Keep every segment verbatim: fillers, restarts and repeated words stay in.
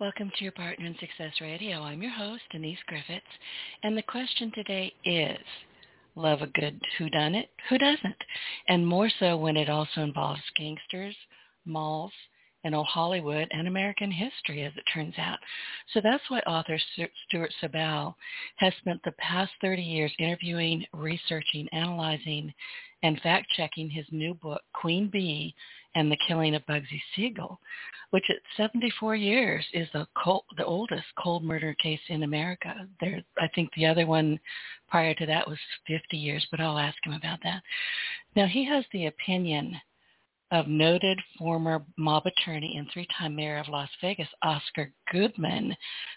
Welcome to Your Partner in Success Radio. I'm your host, Denise Griffiths, and the question today is, love a good whodunit, who doesn't? And more so when it also involves gangsters, malls, and old Hollywood and American history, as it turns out. So that's why author Stuart Sobel has spent the past thirty years interviewing, researching, analyzing, and fact-checking his new book, Queen Bee and the Killing of Bugsy Siegel, which at seventy-four years is the cold, the oldest cold murder case in America. There, I think the other one prior to that was fifty years, but I'll ask him about that. Now, he has the opinion of noted former mob attorney and three-time mayor of Las Vegas, Oscar Goodman,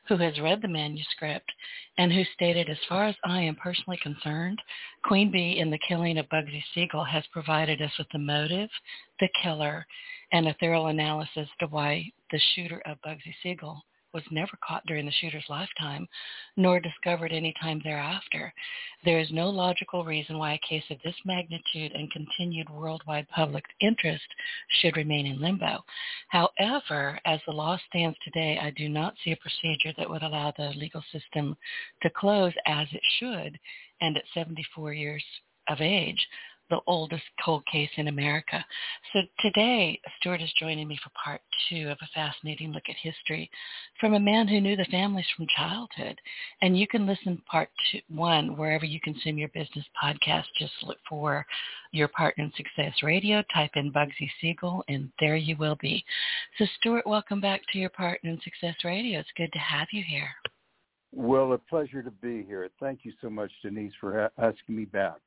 who has read the manuscript and who stated, as far as I am personally concerned, Queen Bee in the Killing of Bugsy Siegel has provided us with the motive, the killer, and a thorough analysis to why the shooter of Bugsy Siegel was never caught during the shooter's lifetime, nor discovered any time thereafter. There is no logical reason why a case of this magnitude and continued worldwide public interest should remain in limbo. However, as the law stands today, I do not see a procedure that would allow the legal system to close as it should, and at seventy-four years of age, the oldest cold case in America. So today, Stuart is joining me for part two of a fascinating look at history from a man who knew the families from childhood. And you can listen to part two, one wherever you consume your business podcast. Just look for Your Partner in Success Radio. Type in Bugsy Siegel, and there you will be. So Stuart, welcome back to Your Partner in Success Radio. It's good to have you here. Well, a pleasure to be here. Thank you so much, Denise, for ha- asking me back.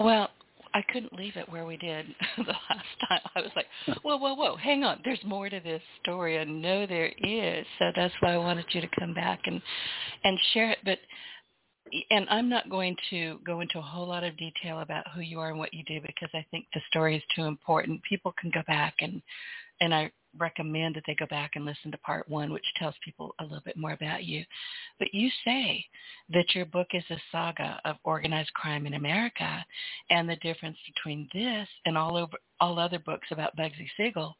Well, I couldn't leave it where we did the last time. I was like, whoa, whoa, whoa, hang on. There's more to this story. And no, there is. So that's why I wanted you to come back and, and share it. But and I'm not going to go into a whole lot of detail about who you are and what you do because I think the story is too important. People can go back and, and I recommend that they go back and listen to part one, which tells people a little bit more about you. But you say that your book is a saga of organized crime in America, and the difference between this and all over all other books about Bugsy Siegel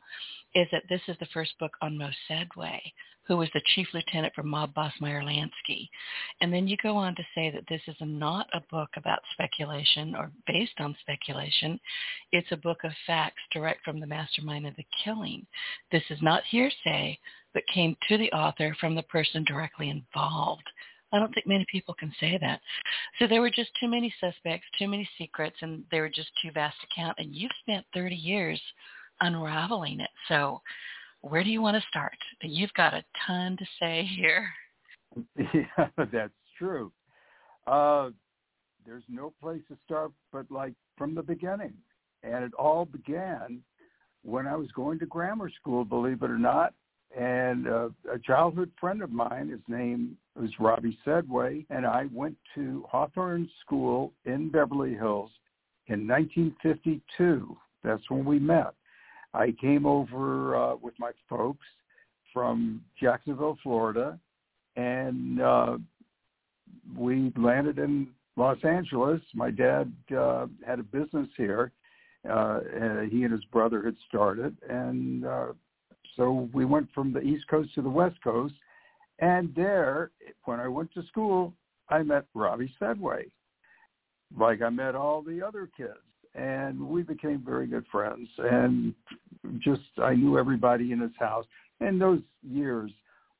is that this is the first book on Moe Sedway, who was the chief lieutenant for mob boss Meyer Lansky. And then you go on to say that this is not a book about speculation or based on speculation. It's a book of facts direct from the mastermind of the killing. This is not hearsay, but came to the author from the person directly involved. I don't think many people can say that. So there were just too many suspects, too many secrets, and they were just too vast to count. And you've spent thirty years unraveling it. So where do you want to start? You've got a ton to say here. Yeah, that's true. Uh, there's no place to start but like from the beginning. And it all began when I was going to grammar school, believe it or not. And uh, a childhood friend of mine, his name was Robbie Sedway, and I went to Hawthorne School in Beverly Hills in nineteen fifty-two. That's when we met. I came over uh, with my folks from Jacksonville, Florida, and uh, we landed in Los Angeles. My dad uh, had a business here. Uh, and he and his brother had started, and uh, so we went from the East Coast to the West Coast. And there, when I went to school, I met Robbie Sedway, like I met all the other kids. And we became very good friends, and just I knew everybody in his house. And those years,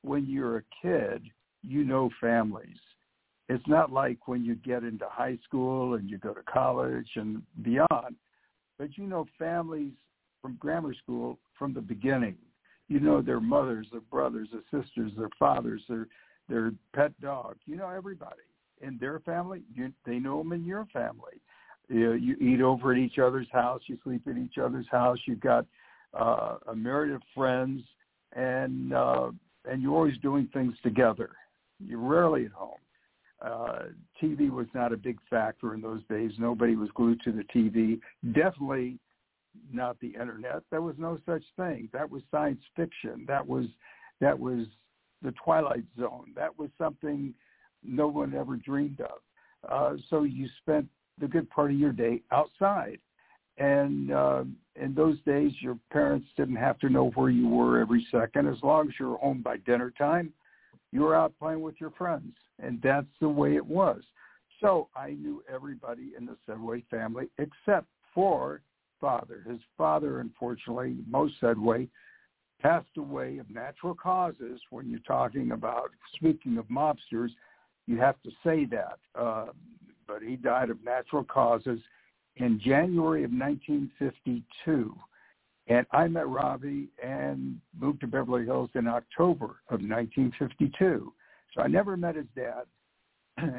when you're a kid, you know families. It's not like when you get into high school and you go to college and beyond, but you know families from grammar school from the beginning. You know their mothers, their brothers, their sisters, their fathers, their their pet dog. You know everybody in their family. You, they know them in your family. You know, you eat over at each other's house. You sleep at each other's house. You've got uh, a myriad of friends, and uh, and you're always doing things together. You're rarely at home. Uh, T V was not a big factor in those days. Nobody was glued to the T V. Definitely not the internet. There was no such thing. That was science fiction. That was that was the Twilight Zone. That was something no one ever dreamed of. Uh, so you spent the good part of your day outside. And uh, in those days, your parents didn't have to know where you were every second. As long as you were home by dinner time, you were out playing with your friends. And that's the way it was. So I knew everybody in the Sedway family except for father. His father, unfortunately, Moe Sedway, passed away of natural causes. When you're talking about, speaking of mobsters, you have to say that. Uh, but he died of natural causes in January of nineteen fifty-two. And I met Robbie and moved to Beverly Hills in October of nineteen fifty-two. So I never met his dad,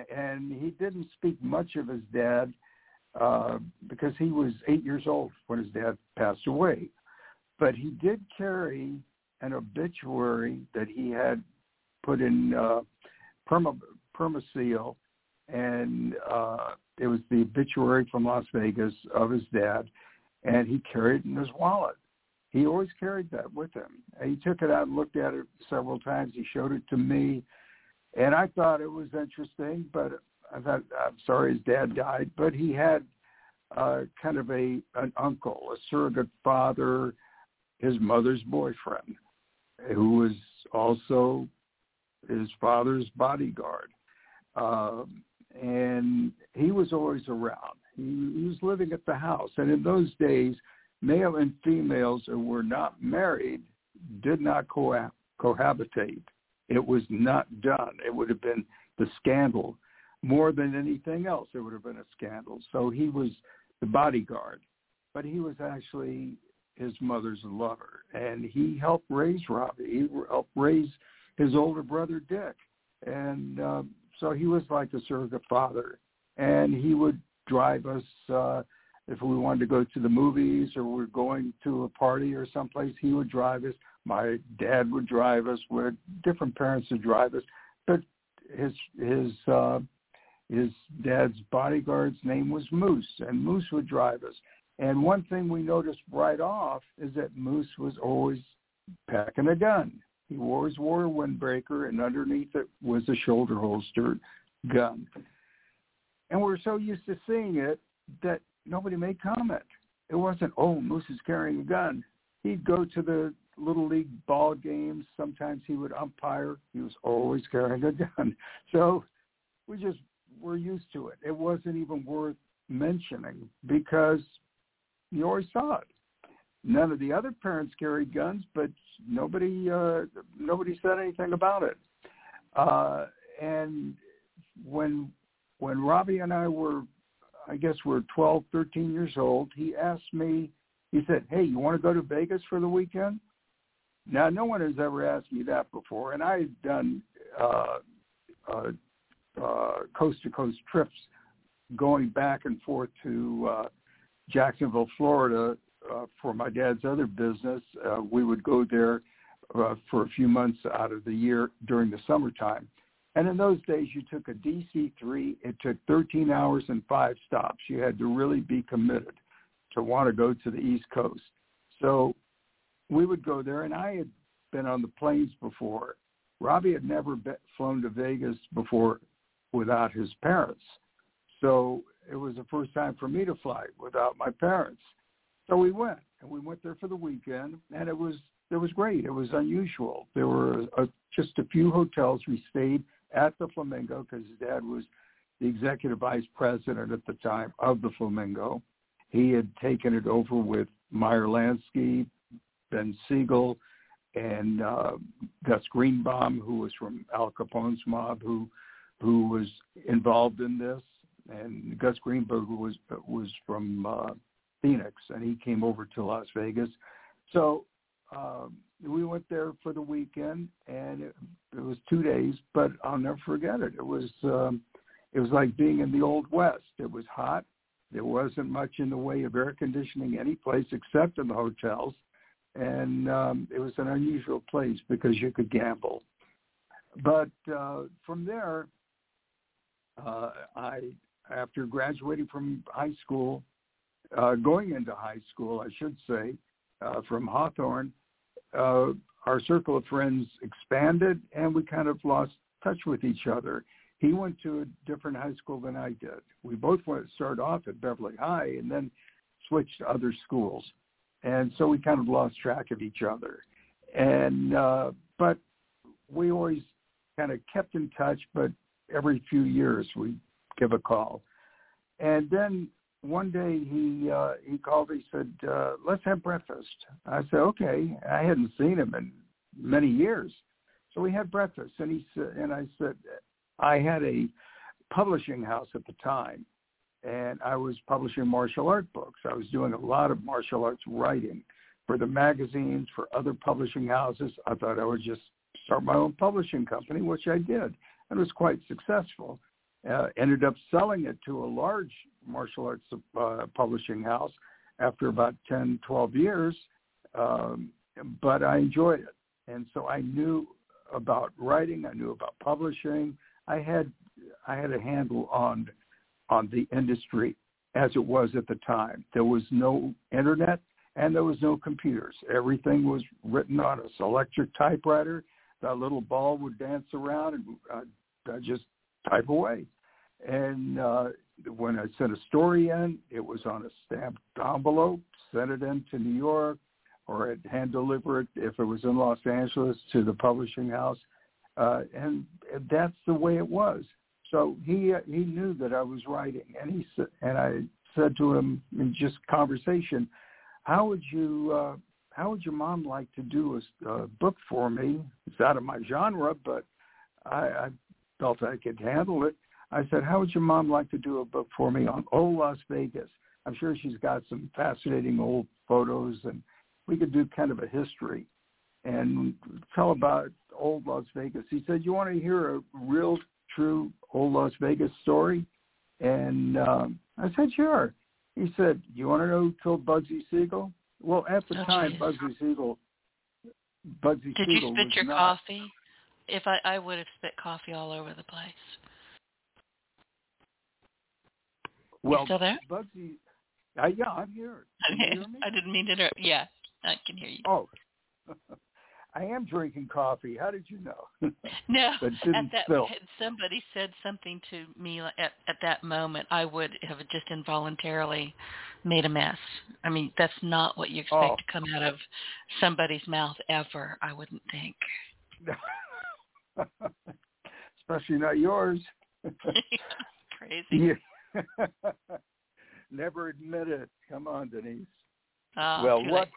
and he didn't speak much of his dad uh, because he was eight years old when his dad passed away. But he did carry an obituary that he had put in uh, perma, perma seal, and uh, it was the obituary from Las Vegas of his dad, and he carried it in his wallet. He always carried that with him. He took it out and looked at it several times. He showed it to me. And I thought it was interesting, but I thought, I'm sorry his dad died, but he had uh, kind of a an uncle, a surrogate father, his mother's boyfriend, who was also his father's bodyguard. Uh, and he was always around. He, he was living at the house. And in those days, male and females who were not married did not co- cohabitate. It was not done. It would have been the scandal. More than anything else, it would have been a scandal. So he was the bodyguard, but he was actually his mother's lover, and he helped raise Robbie. He helped raise his older brother, Dick, and uh, so he was like the surrogate father, and he would drive us uh, if we wanted to go to the movies or we're going to a party or someplace, he would drive us. My dad would drive us. We had different parents would drive us, but his his uh, his dad's bodyguard's name was Moose, and Moose would drive us. And one thing we noticed right off is that Moose was always packing a gun. He always wore a windbreaker, and underneath it was a shoulder holster gun. And we were so used to seeing it that nobody made comment. It wasn't, oh, Moose is carrying a gun. He'd go to the Little League ball games. Sometimes he would umpire. He was always carrying a gun. So we just were used to it. It wasn't even worth mentioning because you always saw it. None of the other parents carried guns, but nobody uh, nobody said anything about it. Uh, and when when Robbie and I were, I guess we were twelve, thirteen years old, he asked me, he said, hey, you want to go to Vegas for the weekend? Now, no one has ever asked me that before, and I had done uh, uh, uh, coast-to-coast trips going back and forth to uh, Jacksonville, Florida, uh, for my dad's other business. Uh, we would go there uh, for a few months out of the year during the summertime. And in those days, you took a D C three. It took thirteen hours and five stops. You had to really be committed to want to go to the East Coast. So we would go there, and I had been on the planes before. Robbie had never been, flown to Vegas before without his parents. So it was the first time for me to fly without my parents. So we went, and we went there for the weekend, and it was it was great. It was unusual. There were a, just a few hotels. We stayed at the Flamingo because his dad was the executive vice president at the time of the Flamingo. He had taken it over with Meyer Lansky, Ben Siegel, and uh, Gus Greenbaum, who was from Al Capone's mob, who who was involved in this, and Gus Greenberg, who was was from uh, Phoenix, and he came over to Las Vegas. So uh, we went there for the weekend, and it, it was two days, but I'll never forget it. It was um, it was like being in the Old West. It was hot. There wasn't much in the way of air conditioning any place except in the hotels. and um, it was an unusual place because you could gamble. But uh, from there, uh, I, after graduating from high school, uh, going into high school, I should say, uh, from Hawthorne, uh, our circle of friends expanded, and we kind of lost touch with each other. He went to a different high school than I did. We both went, started off at Beverly High and then switched to other schools. And so we kind of lost track of each other. And uh, but we always kind of kept in touch, but every few years we give a call. And then one day he uh, he called, he said, uh, let's have breakfast. I said, okay. I hadn't seen him in many years. So we had breakfast, and he said, and I said, I had a publishing house at the time, and I was publishing martial art books. I was doing a lot of martial arts writing for the magazines, for other publishing houses. I thought I would just start my own publishing company, which I did, and was quite successful. Uh, ended up selling it to a large martial arts uh, publishing house after about ten, twelve years, um, but I enjoyed it. And so I knew about writing. I knew about publishing. I had I had a handle on on the industry as it was at the time. There was no internet and there was no computers. Everything was written on us. Electric typewriter. That little ball would dance around, and I, I just type away. And uh, when I sent a story in, it was on a stamped envelope. Sent it into New York, or I'd hand deliver it if it was in Los Angeles to the publishing house. Uh, and that's the way it was. So he uh, he knew that I was writing, and he sa- and I said to him in just conversation, "How would you uh, how would your mom like to do a uh, book for me? It's out of my genre, but I, I felt I could handle it." I said, "How would your mom like to do a book for me on old Las Vegas? I'm sure she's got some fascinating old photos, and we could do kind of a history and tell about old Las Vegas." He said, "You want to hear a real, true old Las Vegas story?" And um, I said, "Sure." He said, "You want to know who killed Bugsy Siegel?" Well, at the oh, time, Jesus. Bugsy Siegel, Bugsy Did Siegel was not. Did you spit your not, coffee? If I, I would have spit coffee all over the place. Well, you still there? Bugsy, uh, yeah, I'm here. Can okay. you hear me? I didn't mean to interrupt. Yeah, I can hear you. Oh. I am drinking coffee. How did you know? No, but at that, had somebody said something to me at, at that moment, I would have just involuntarily made a mess. I mean, that's not what you expect oh. to come out of somebody's mouth ever, I wouldn't think. Especially not yours. Crazy. Never admit it. Come on, Denise. Oh, well, what...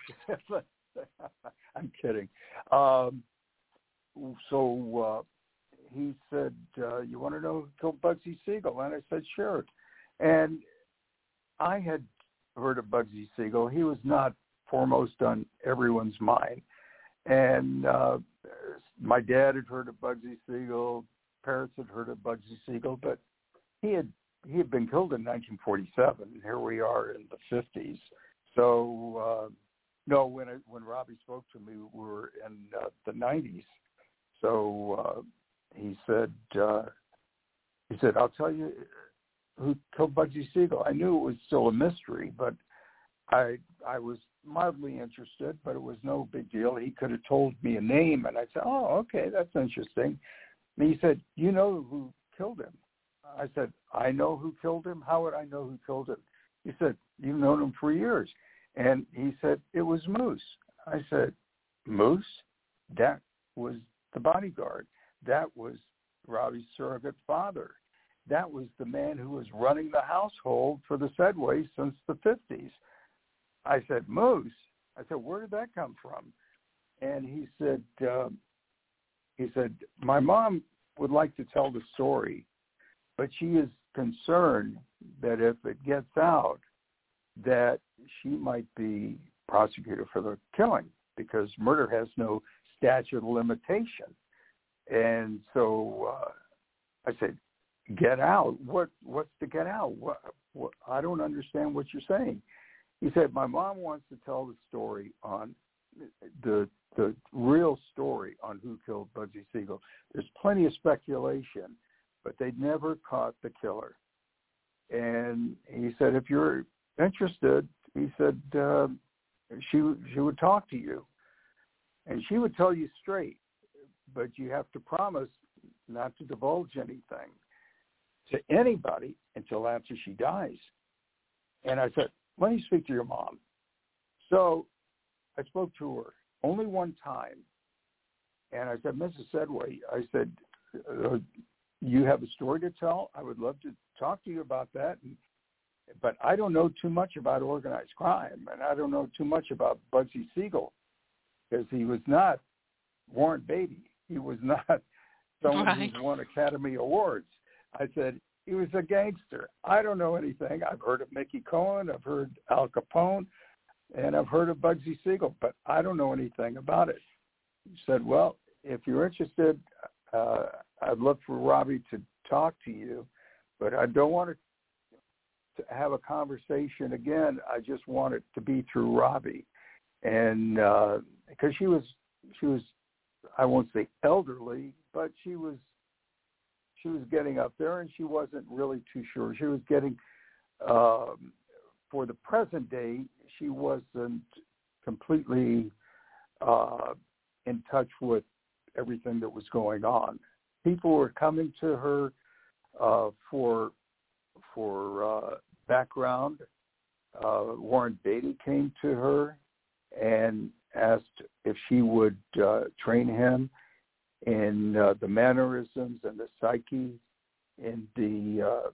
I'm kidding. Um, so uh, he said, uh, "You want to know who killed Bugsy Siegel?" And I said, "Sure." And I had heard of Bugsy Siegel. He was not foremost on everyone's mind. And uh, my dad had heard of Bugsy Siegel. Parents had heard of Bugsy Siegel, but he had he had been killed in nineteen forty-seven. Here we are in the fifties. So. Uh, No, when it, when Robbie spoke to me, we were in uh, the nineties. So uh, he said, uh, he said, "I'll tell you who killed Bugsy Siegel." I knew it was still a mystery, but I I was mildly interested, but it was no big deal. He could have told me a name, and I said, "Oh, okay, that's interesting." And he said, "You know who killed him?" I said, "I know who killed him. How would I know who killed him?" He said, "You've known him for years." And he said, "It was Moose." I said, "Moose? That was the bodyguard. That was Robbie's surrogate father. That was the man who was running the household for the Sedways since the fifties. I said, "Moose?" I said, "Where did that come from?" And he said, uh, he said, "My mom would like to tell the story, but she is concerned that if it gets out, that she might be prosecuted for the killing because murder has no statute of limitation." And so uh, I said, "Get out. What? What's the get out? What, what, I don't understand what you're saying." He said, "My mom wants to tell the story on the the real story on who killed Bugsy Siegel. There's plenty of speculation, but they never caught the killer. And he said, if you're interested, he said, uh, she she would talk to you. And she would tell you straight, but you have to promise not to divulge anything to anybody until after she dies. And I said, let me speak to your mom. So I spoke to her only one time. And I said, Missus Sedway, I said, uh, you have a story to tell? I would love to talk to you about that. And, but I don't know too much about organized crime, and I don't know too much about Bugsy Siegel, because he was not Warren Beatty. He was not someone right. who's won Academy Awards. I said, he was a gangster. I don't know anything. I've heard of Mickey Cohen. I've heard Al Capone. And I've heard of Bugsy Siegel, but I don't know anything about it. He said, well, if you're interested, uh, I'd love for Robbie to talk to you, but I don't want to have a conversation again. I just want it to be through Robbie. And uh, because she was, she was, I won't say elderly, but she was, she was getting up there, and she wasn't really too sure. She was getting, um, for the present day, she wasn't completely uh, in touch with everything that was going on. People were coming to her uh, for for uh, background. Uh, Warren Beatty came to her and asked if she would uh, train him in uh, the mannerisms and the psyche and the uh,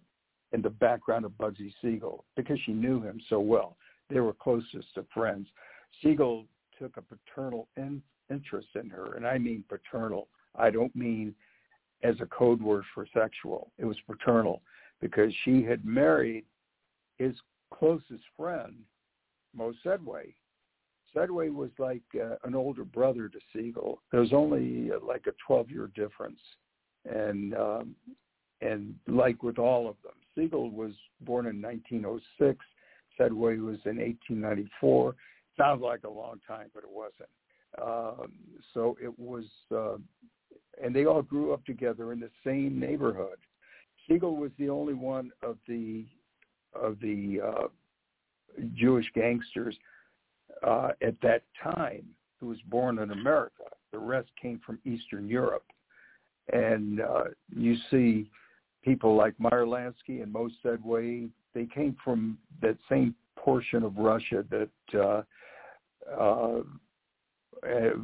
in the background of Bugsy Siegel, because she knew him so well. They were closest of friends. Siegel took a paternal in, interest in her, and I mean paternal. I don't mean as a code word for sexual. It was paternal, because she had married his closest friend, Moe Sedway. Sedway was like uh, an older brother to Siegel. There was only uh, like a twelve-year difference, and um, and like with all of them, Siegel was born in nineteen oh six. Sedway was in eighteen ninety-four. Sounds like a long time, but it wasn't. Um, so it was, uh, and they all grew up together in the same neighborhood. Siegel was the only one of the of the uh, Jewish gangsters uh, at that time who was born in America. The rest came from Eastern Europe, and uh, you see people like Meyer Lansky and Moe Sedway. They came from that same portion of Russia that uh, uh,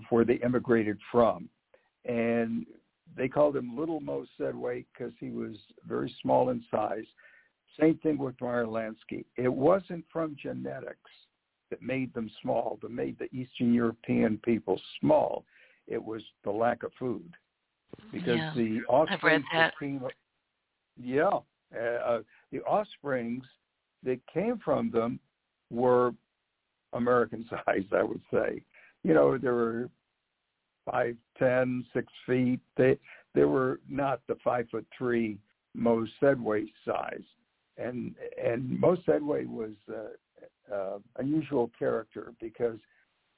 where they immigrated from. And they called him Little Moe Sedway because he was very small in size. Same thing with Meyer Lansky. It wasn't from genetics that made them small, that made the Eastern European people small. It was the lack of food. Because yeah, the offspring came up. Yeah. Uh, the offsprings that came from them were American-sized, I would say. You know, they were five ten, six feet. They they were not the five foot three Moe Sedway size, and and Moe Sedway was uh, uh, unusual character because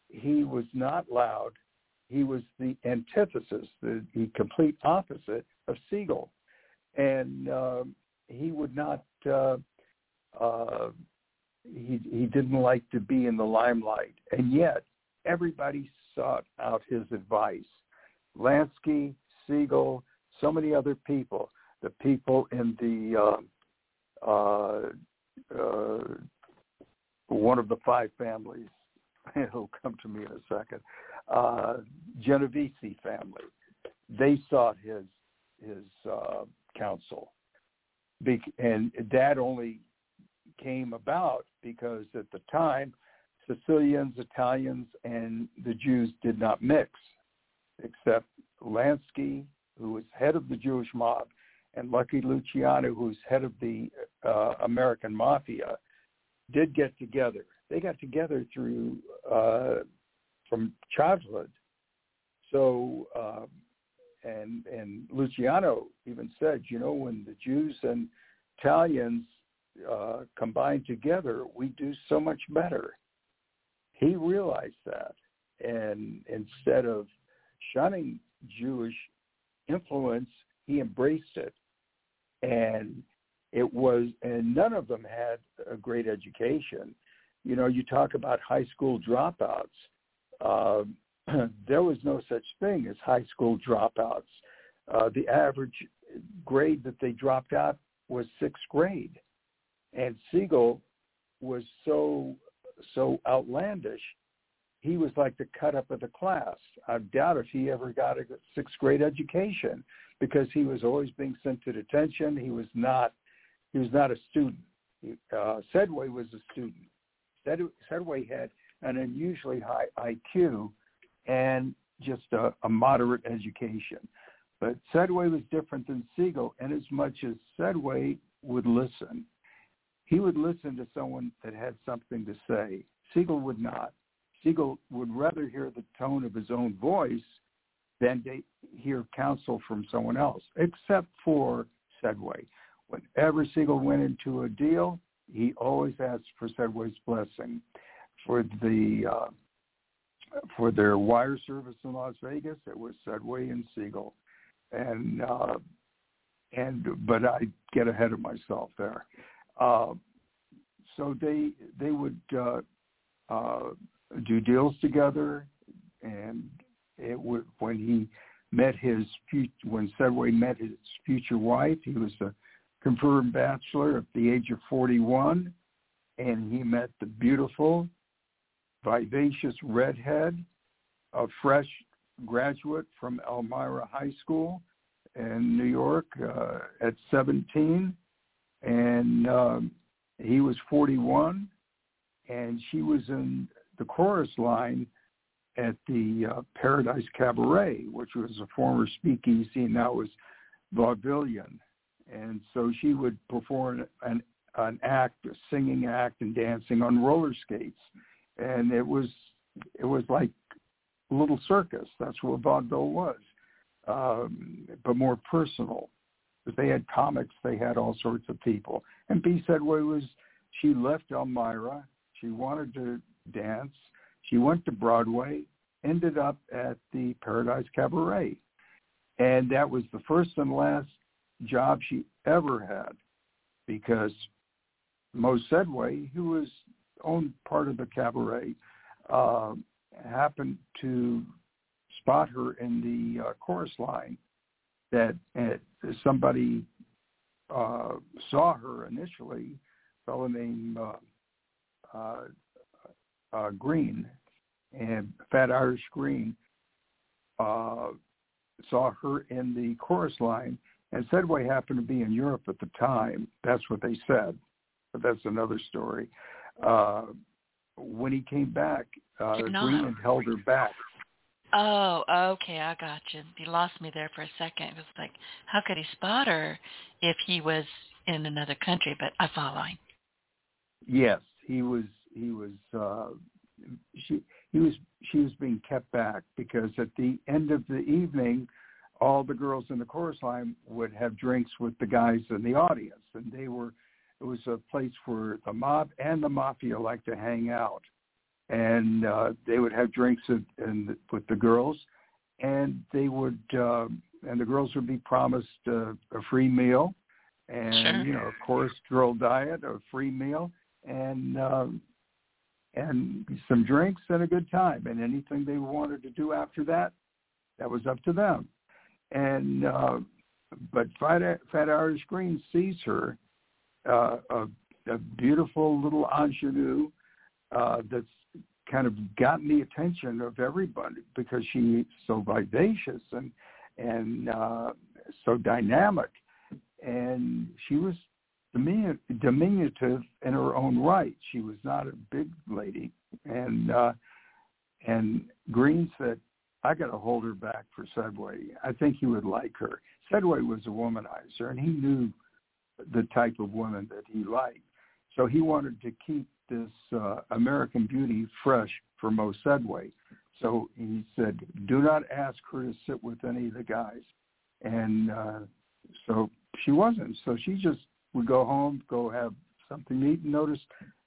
he was not loud. He was the antithesis, the, the complete opposite of Siegel, and. Um, He would not. Uh, uh, he he didn't like to be in the limelight, and yet everybody sought out his advice. Lansky, Siegel, so many other people. The people in the uh, uh, uh, one of the five families. It'll come to me in a second. Uh, Genovese family. They sought his his uh, counsel. Be- and that only came about because at the time, Sicilians, Italians, and the Jews did not mix, except Lansky, who was head of the Jewish mob, and Lucky Luciano, who's head of the uh, American Mafia, did get together. They got together through uh, from childhood. So... Uh, And, and Luciano even said, you know, when the Jews and Italians uh, combine together, we do so much better. He realized that. and instead of shunning Jewish influence, he embraced it. And it was, and none of them had a great education. You know, you talk about high school dropouts. Uh, there was no such thing as high school dropouts. Uh, the average grade that they dropped out was sixth grade. And Siegel was so, so outlandish. He was like the cut up of the class. I doubt if he ever got a sixth grade education because he was always being sent to detention. He was not, he was not a student. Uh, Sedway was a student. Sed- Sedway had an unusually high I Q and just a, a moderate education. But Sedway was different than Siegel in as much as Sedway would listen. He would listen to someone that had something to say. Siegel would not. Siegel would rather hear the tone of his own voice than to hear counsel from someone else, except for Sedway. Whenever Siegel went into a deal, he always asked for Sedway's blessing. For the uh, for their wire service in Las Vegas, it was Sedway and Siegel. And uh, and but I get ahead of myself there. Uh, so they they would. Uh, uh, do deals together, and it would, when he met his, when Sedway met his future wife, he was a confirmed bachelor at the age of forty-one, and he met the beautiful, vivacious redhead, a fresh graduate from Elmira High School in New York uh, at seventeen, and um, he was forty-one, and she was in the chorus line at the uh, Paradise Cabaret, which was a former speakeasy, and now was Vaudevillian. And so she would perform an, an act, a singing act and dancing on roller skates. And it was it was like a little circus. That's what vaudeville was, um, but more personal. But they had comics. They had all sorts of people. And Bea Sedway was, she left Elmira. She wanted to dance. She went to Broadway, ended up at the Paradise Cabaret. And that was the first and last job she ever had because Moe Sedway, who was owned part of the cabaret, uh, happened to spot her in the uh, chorus line that uh, somebody uh, saw her initially, a fellow named uh, uh, Uh, Green, and Pat Irish Green uh, saw her in the chorus line, and Sedway happened to be in Europe at the time. That's what they said, but that's another story. Uh, when he came back, uh, Green held her back. Oh, okay, I got you. He lost me there for a second. It was like, how could he spot her if he was in another country? But I follow him. Yes, he was. He was uh, she. He was. She was being kept back because at the end of the evening, all the girls in the chorus line would have drinks with the guys in the audience, and they were. It was a place where the mob and the mafia liked to hang out, and uh, they would have drinks in, in, with the girls, and they would. Uh, and the girls would be promised uh, a free meal, and sure. You know, of course, girl diet, a free meal, and. Uh, and some drinks and a good time. And anything they wanted to do after that, that was up to them. And uh, but Fat Irish Green sees her, uh, a, a beautiful little ingenue uh, that's kind of gotten the attention of everybody because she's so vivacious and, and uh, so dynamic. And she was diminutive in her own right. She was not a big lady, and uh, and Green said, "I got to hold her back for Sedway. I think he would like her." Sedway was a womanizer, and he knew the type of woman that he liked, so he wanted to keep this uh, American beauty fresh for Moe Sedway. So he said, "Do not ask her to sit with any of the guys," and uh, so she wasn't. So she just would go home, go have something to eat. Notice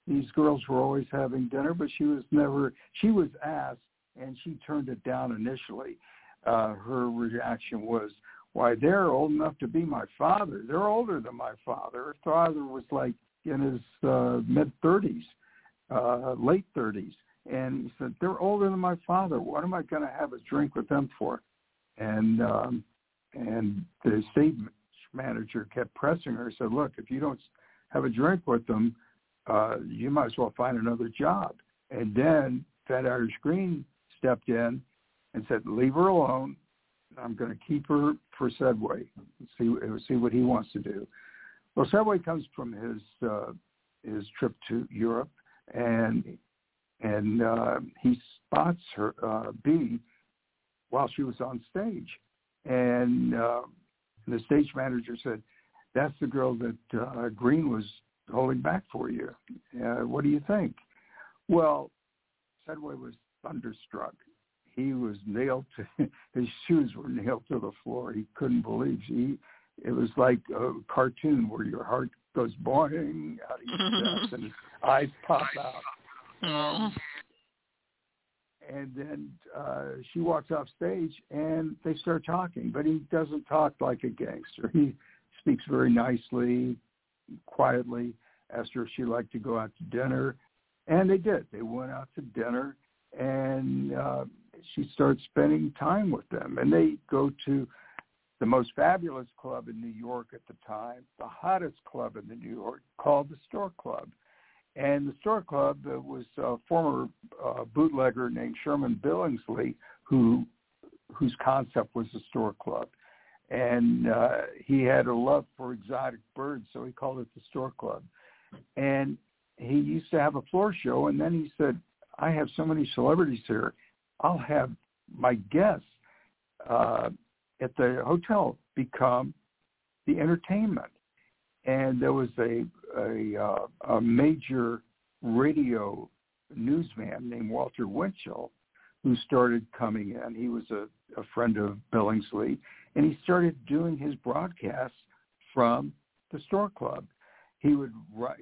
these girls were always having dinner, but she was never, she was asked and she turned it down initially. Uh, her reaction was, why, they're old enough to be my father. They're older than my father. Her father was like in his uh, mid-thirties, uh, late thirties. And he said, they're older than my father. What am I going to have a drink with them for? And um, and the stage manager kept pressing her. He said, look, if you don't have a drink with them, uh, you might as well find another job. And then Pat Irish Green stepped in and said, leave her alone. I'm going to keep her for Sedway and see, see what he wants to do. Well, Sedway comes from his uh, his trip to Europe, and and uh, he spots her uh, Bee while she was on stage. And uh, the stage manager said, that's the girl that uh, Green was holding back for you. Uh, what do you think? Well, Sedway was thunderstruck. He was nailed to, his shoes were nailed to the floor. He couldn't believe he, it was like a cartoon where your heart goes boing out of your chest and his eyes pop out. Oh. And then uh, she walks off stage and they start talking, but he doesn't talk like a gangster. He speaks very nicely, quietly, asked her if she'd like to go out to dinner. And they did. They went out to dinner and uh, she starts spending time with them. And they go to the most fabulous club in New York at the time, the hottest club in the New York, called the Stork Club. And the Stork Club was a former uh, bootlegger named Sherman Billingsley, who whose concept was the Stork Club. And uh, he had a love for exotic birds, so he called it the Stork Club. And he used to have a floor show, and then he said, I have so many celebrities here. I'll have my guests uh, at the hotel become the entertainment. And there was a a, uh, a major radio newsman named Walter Winchell who started coming in. He was a, a friend of Billingsley, and he started doing his broadcasts from the Stork Club. He would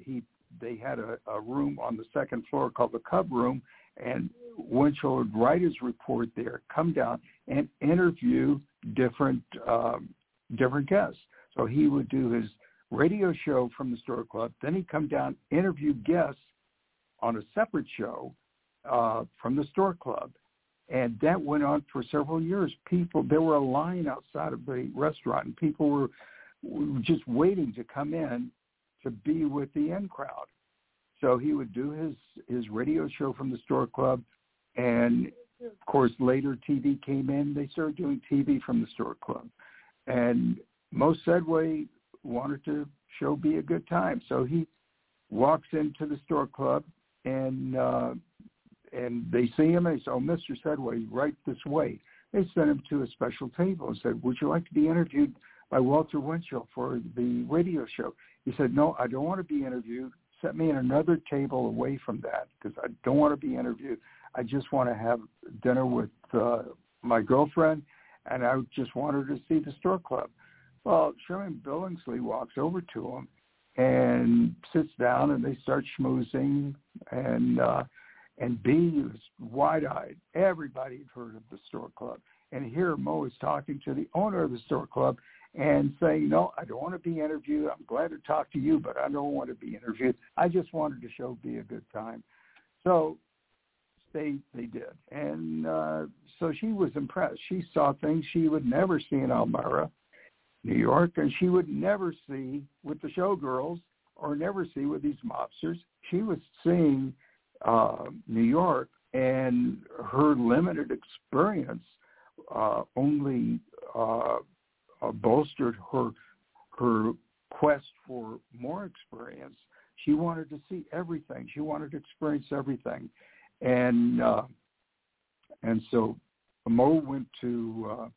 he they had a, a room on the second floor called the Cub Room, and Winchell would write his report there, come down, and interview different um, different guests. So he would do his radio show from the Stork Club. Then he'd come down, interview guests on a separate show uh, from the Stork Club. And that went on for several years. People, there were a line outside of the restaurant, and people were, were just waiting to come in to be with the in crowd. So he would do his, his radio show from the Stork Club. And, of course, later T V came in. They started doing T V from the Stork Club. And Moe Sedway wanted to show Bee a good time. So he walks into the Stork Club, and uh, and they see him, and they say, oh, Mister Sedway, right this way. They sent him to a special table and said, would you like to be interviewed by Walter Winchell for the radio show? He said, no, I don't want to be interviewed. Set me in another table away from that because I don't want to be interviewed. I just want to have dinner with uh, my girlfriend, and I just want her to see the Stork Club. Well, Sherman Billingsley walks over to him and sits down, and they start schmoozing, and uh, and Bee was wide-eyed. Everybody had heard of the Stork Club. And here Moe is talking to the owner of the Stork Club and saying, no, I don't want to be interviewed. I'm glad to talk to you, but I don't want to be interviewed. I just wanted to show Bee a good time. So they they did. And uh, so she was impressed. She saw things she would never see in Elmira, New York, and she would never see with the showgirls or never see with these mobsters. She was seeing uh, New York, and her limited experience uh, only uh, uh, bolstered her her quest for more experience. She wanted to see everything. She wanted to experience everything, and uh, and so Moe went to Uh,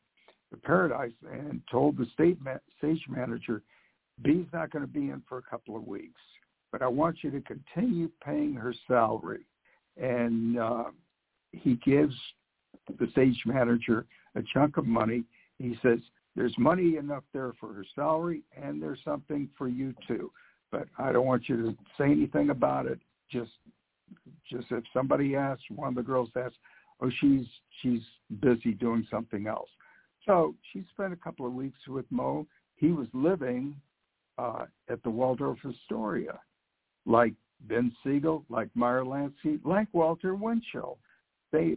Paradise and told the state ma- stage manager, Bee's not going to be in for a couple of weeks, but I want you to continue paying her salary. And uh, he gives the stage manager a chunk of money. He says, there's money enough there for her salary, and there's something for you too, but I don't want you to say anything about it. Just, just if somebody asks, one of the girls asks, or she's she's busy doing something else. So she spent a couple of weeks with Moe. He was living uh, at the Waldorf Astoria, like Ben Siegel, like Meyer Lansky, like Walter Winchell. They,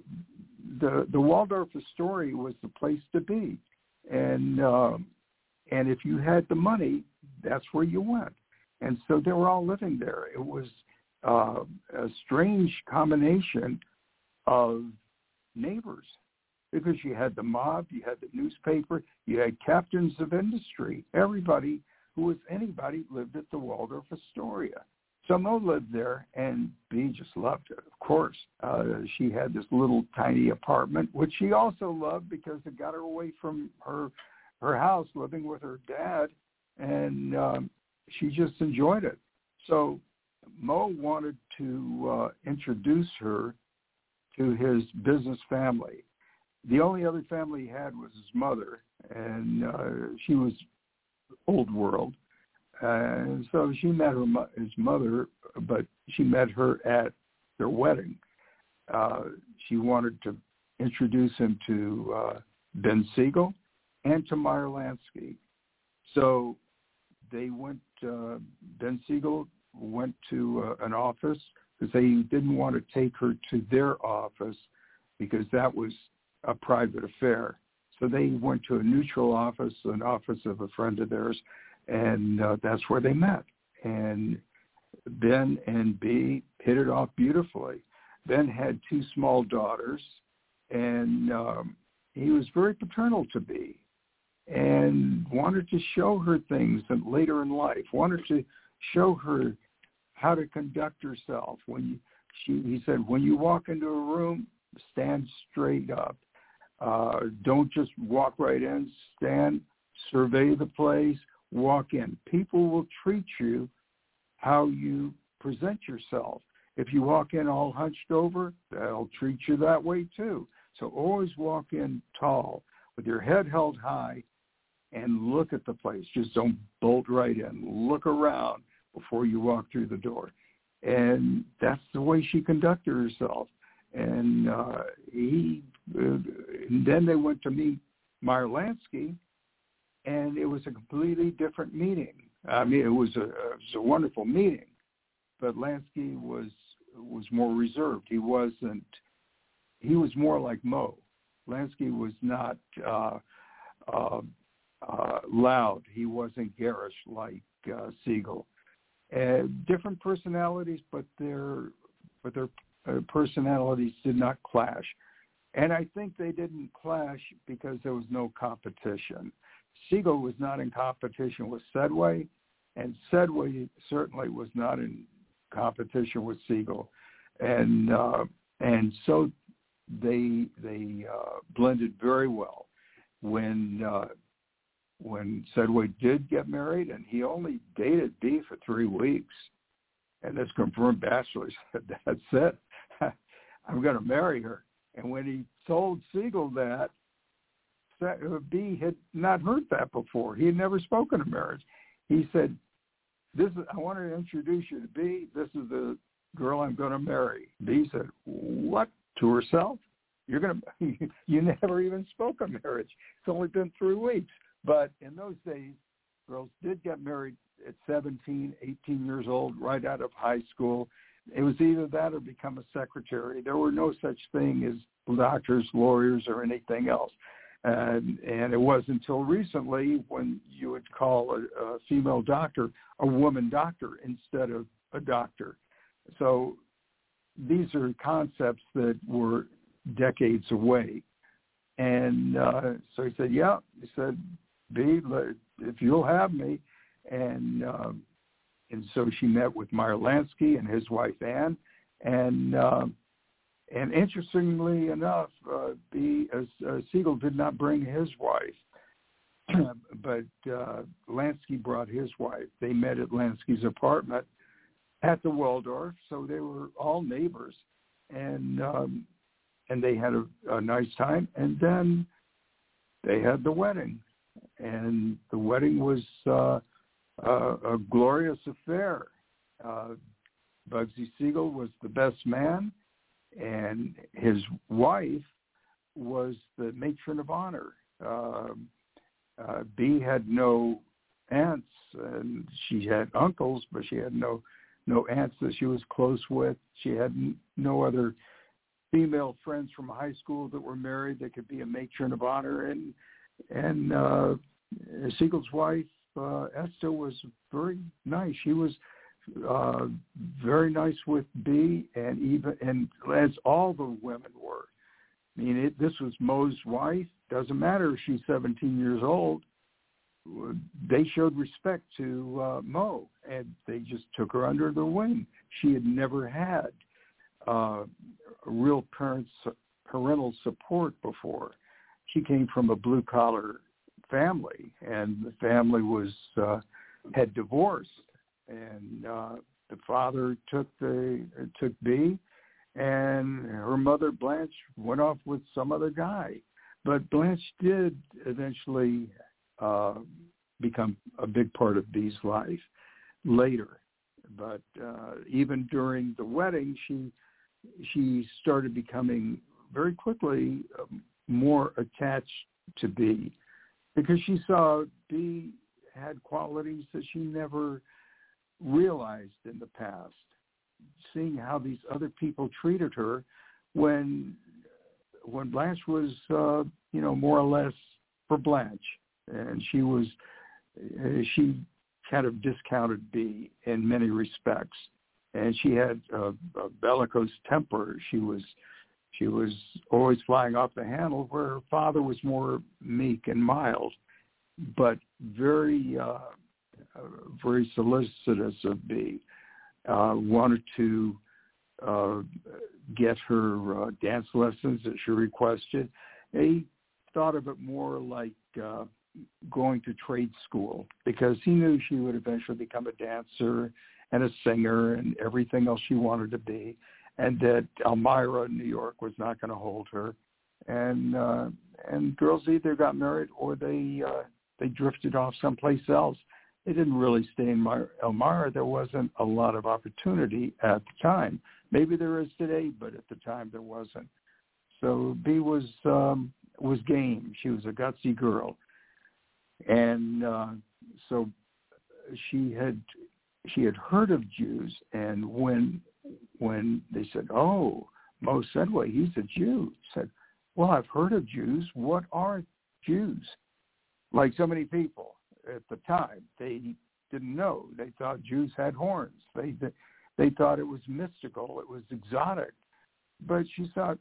the the Waldorf Astoria was the place to be, and um, and if you had the money, that's where you went. And so they were all living there. It was uh, a strange combination of neighbors, because you had the mob, you had the newspaper, you had captains of industry. Everybody who was anybody lived at the Waldorf Astoria. So Moe lived there, and Bee just loved it, of course. Uh, she had this little tiny apartment, which she also loved because it got her away from her her house, living with her dad, and um, she just enjoyed it. So Moe wanted to uh, introduce her to his business family. The only other family he had was his mother, and uh, she was old world. And so she met her his mother, but she met her at their wedding. Uh, she wanted to introduce him to uh, Ben Siegel and to Meyer Lansky. So they went, uh, Ben Siegel went to uh, an office because they didn't want to take her to their office because that was a private affair. So they went to a neutral office, an office of a friend of theirs, and uh, that's where they met. And Ben and Bee hit it off beautifully. Ben had two small daughters, and um, he was very paternal to Bee and wanted to show her things that later in life, wanted to show her how to conduct herself. When she, he said, when you walk into a room, stand straight up. Uh, don't just walk right in, stand, survey the place, walk in. People will treat you how you present yourself. If you walk in all hunched over, they'll treat you that way too. So always walk in tall with your head held high and look at the place. Just don't bolt right in. Look around before you walk through the door. And that's the way she conducted herself. And uh, he, uh, and then they went to meet Meyer Lansky, and it was a completely different meeting. I mean, it was a, it was a wonderful meeting, but Lansky was was more reserved. He wasn't. He was more like Moe. Lansky was not uh, uh, uh, loud. He wasn't garish like uh, Siegel. Uh, different personalities, but their but their uh, personalities did not clash, and I think they didn't clash because there was no competition. Siegel was not in competition with Sedway, and Sedway certainly was not in competition with Siegel, and uh, and so they they uh, blended very well. When uh, when Sedway did get married, and he only dated Bee for three weeks, and this confirmed bachelor said, "That's it, I'm going to marry her." And when he told Siegel that, Bee had not heard that before. He had never spoken of marriage. He said, "This is, I want to introduce you to Bee. This is the girl I'm going to marry." Bee said, "What?" to herself. "You're going to, you never even spoke of marriage. It's only been three weeks." But in those days, girls did get married at seventeen, eighteen years old, right out of high school. It was either that or become a secretary. There were no such thing as doctors, lawyers, or anything else. And, and it was until recently when you would call a, a female doctor a woman doctor instead of a doctor. So these are concepts that were decades away. And uh, so he said, yeah, he said, "Bee, if you'll have me." And um, and so she met with Meyer Lansky and his wife, Ann, and uh, And interestingly enough, uh, the, uh, uh, Siegel did not bring his wife, but uh, Lansky brought his wife. They met at Lansky's apartment at the Waldorf, so they were all neighbors, and um, and they had a, a nice time. And then they had the wedding, and the wedding was uh, a, a glorious affair. Uh, Bugsy Siegel was the best man. and his wife was the matron of honor. Uh, uh, Bee had no aunts, and she had uncles, but she had no no aunts that she was close with. She had n- no other female friends from high school that were married that could be a matron of honor. And and uh, Siegel's wife, uh, Esther, was very nice. She was uh, very nice with Bee, and even and as all the women were. I mean, it, this was Moe's wife. Doesn't matter if she's seventeen years old. They showed respect to uh, Moe, and they just took her under their wing. She had never had uh, real parents, parental support before. She came from a blue-collar family, and the family was uh, had divorced, and uh, the father took the took Bee. And her mother, Blanche, went off with some other guy. But Blanche did eventually uh, become a big part of Bee's life later. But uh, even during the wedding, she she started becoming very quickly more attached to Bee, because she saw Bee had qualities that she never realized in the past. Seeing how these other people treated her when when Blanche was, uh, you know, more or less for Blanche. And she was, she kind of discounted Bee in many respects. And she had a, a bellicose temper. She was, she was always flying off the handle, where her father was more meek and mild, but very, uh, very solicitous of Bee. Uh, wanted to uh, get her uh, dance lessons that she requested. He thought of it more like uh, going to trade school, because he knew she would eventually become a dancer and a singer and everything else she wanted to be, and that Elmira, New York, was not going to hold her. And uh, and girls either got married or they uh, they drifted off someplace else. It didn't really stay in Elmira. There wasn't a lot of opportunity at the time. Maybe there is today, but at the time there wasn't. So Bee was um, was game. She was a gutsy girl, and uh, so she had she had heard of Jews. And when when they said, "Oh, Moe Sedway, he's a Jew," I said, "Well, I've heard of Jews. What are Jews?" Like so many people at the time, they didn't know. They thought Jews had horns. They they thought it was mystical. It was exotic. But she thought,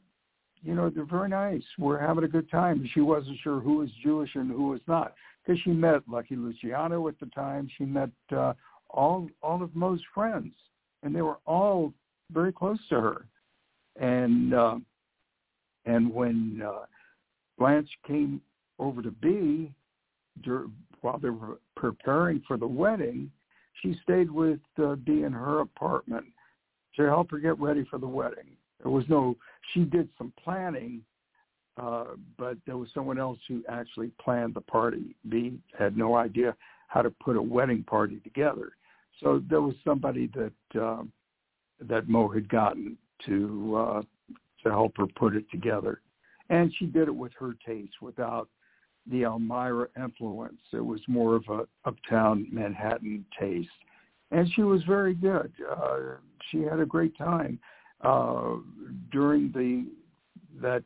you know, they're very nice. We're having a good time. She wasn't sure who was Jewish and who was not, because she met Lucky Luciano at the time. She met uh, all all of Moe's friends, and they were all very close to her. And uh, and when uh, Blanche came over to Bee, Dur- while they were preparing for the wedding, she stayed with uh, Bee in her apartment to help her get ready for the wedding. There was no, she did some planning, uh, but there was someone else who actually planned the party. Bee had no idea how to put a wedding party together. So there was somebody that uh, that Moe had gotten to uh, to help her put it together. And she did it with her taste, without the Elmira influence. It was more of a uptown Manhattan taste. And she was very good. Uh, she had a great time. Uh, during the that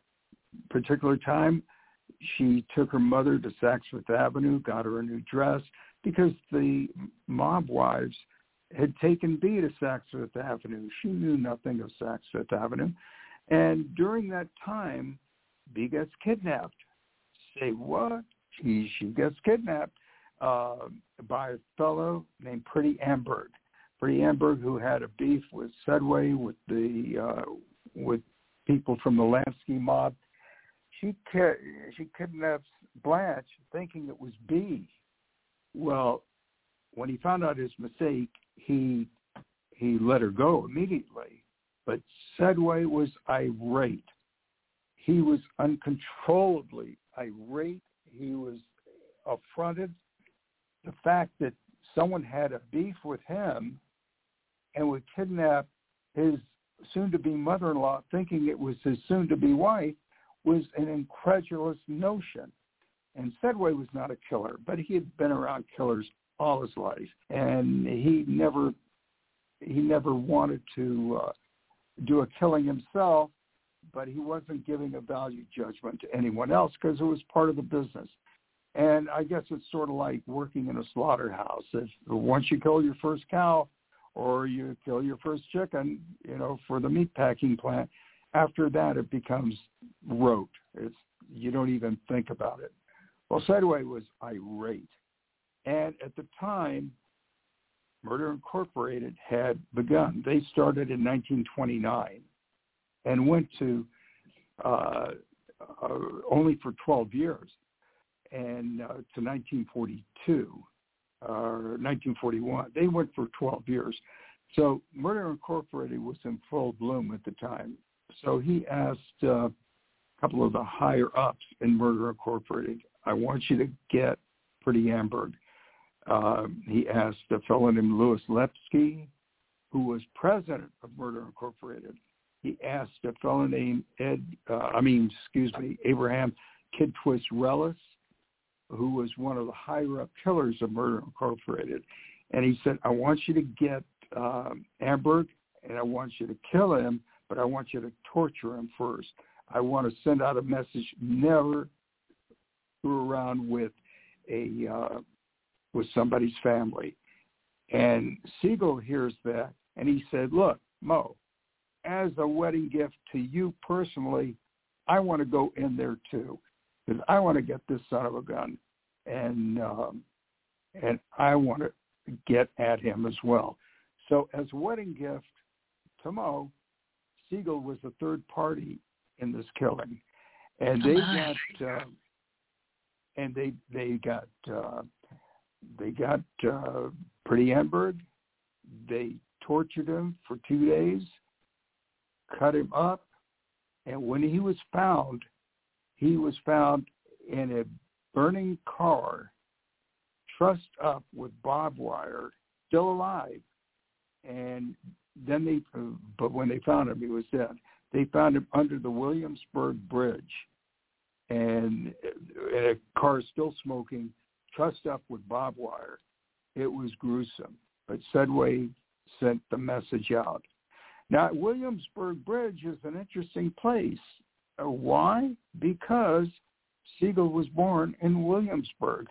particular time, she took her mother to Saks Fifth Avenue, got her a new dress, because the mob wives had taken Bee to Saks Fifth Avenue. She knew nothing of Saks Fifth Avenue. And during that time, Bee gets kidnapped. Say what? She, she gets kidnapped uh, by a fellow named Pretty Amberg. Pretty Amberg, who had a beef with Sedway, with the uh, with people from the Lansky mob. She she kidnaps Blanche, thinking it was Bee. Well, when he found out his mistake, he he let her go immediately. But Sedway was irate. He was uncontrollably irate. He was affronted. The fact that someone had a beef with him and would kidnap his soon-to-be mother-in-law thinking it was his soon-to-be wife was an incredulous notion. And Sedway was not a killer, but he had been around killers all his life, and he never he never wanted to uh, do a killing himself, but he wasn't giving a value judgment to anyone else because it was part of the business. And I guess it's sort of like working in a slaughterhouse. If once you kill your first cow or you kill your first chicken, you know, for the meatpacking plant, after that it becomes rote. It's, you don't even think about it. Well, Sedway was irate. And at the time, Murder Incorporated had begun. They started in nineteen twenty-nine and went to uh, uh, only for twelve years and uh, to nineteen forty-two or nineteen forty-one. They went for twelve years. So Murder Incorporated was in full bloom at the time. So he asked uh, a couple of the higher-ups in Murder Incorporated, I want you to get Pretty Amberg. Uh, he asked a fellow named Louis Lepsky, who was president of Murder Incorporated. He asked a fellow named Ed, uh, I mean, excuse me, Abraham Kid Twist Rellis, who was one of the higher-up killers of Murder Incorporated. And he said, I want you to get um, Amberg, and I want you to kill him, but I want you to torture him first. I want to send out a message, never screw around with a uh, with somebody's family. And Siegel hears that, and he said, look, Mo, as a wedding gift to you personally, I want to go in there too, because I want to get this son of a gun, and um, and I want to get at him as well. So as a wedding gift to Mo, Siegel was the third party in this killing, and they got... Uh, And they they got uh, they got uh, Pretty Amberg. They tortured him for two days, cut him up, and when he was found, he was found in a burning car, trussed up with barbed wire, still alive. And then they, but when they found him, he was dead. They found him under the Williamsburg Bridge. And a car still smoking, trussed up with barbed wire. It was gruesome, but Sedway sent the message out. Now, Williamsburg Bridge is an interesting place. Uh, why? Because Siegel was born in Williamsburg.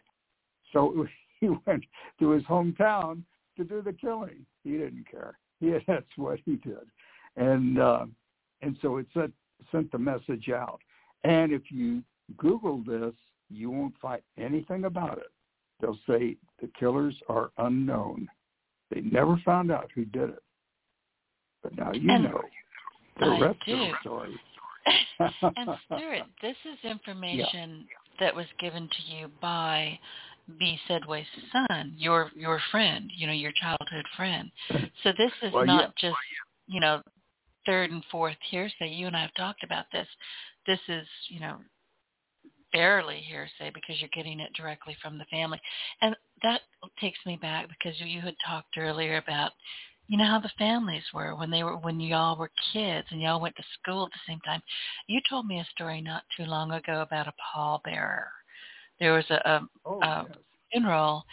So he went to his hometown to do the killing. He didn't care. He, that's what he did. And uh, and so it sent, sent the message out. And if you Google this, you won't find anything about it. They'll say the killers are unknown. They never found out who did it. But now you and know. The I rest do. Of the story. And Stuart, this is information yeah. that was given to you by B. Sedway's son, your your friend, you know, your childhood friend. So this is well, not yeah. just, you know, third and fourth hearsay. You and I have talked about this. This is, you know, barely hearsay because you're getting it directly from the family. And that takes me back because you had talked earlier about, you know, how the families were when they were, when y'all were kids and y'all went to school at the same time. You told me a story not too long ago about a pallbearer. There was a, a, oh, a yes. funeral,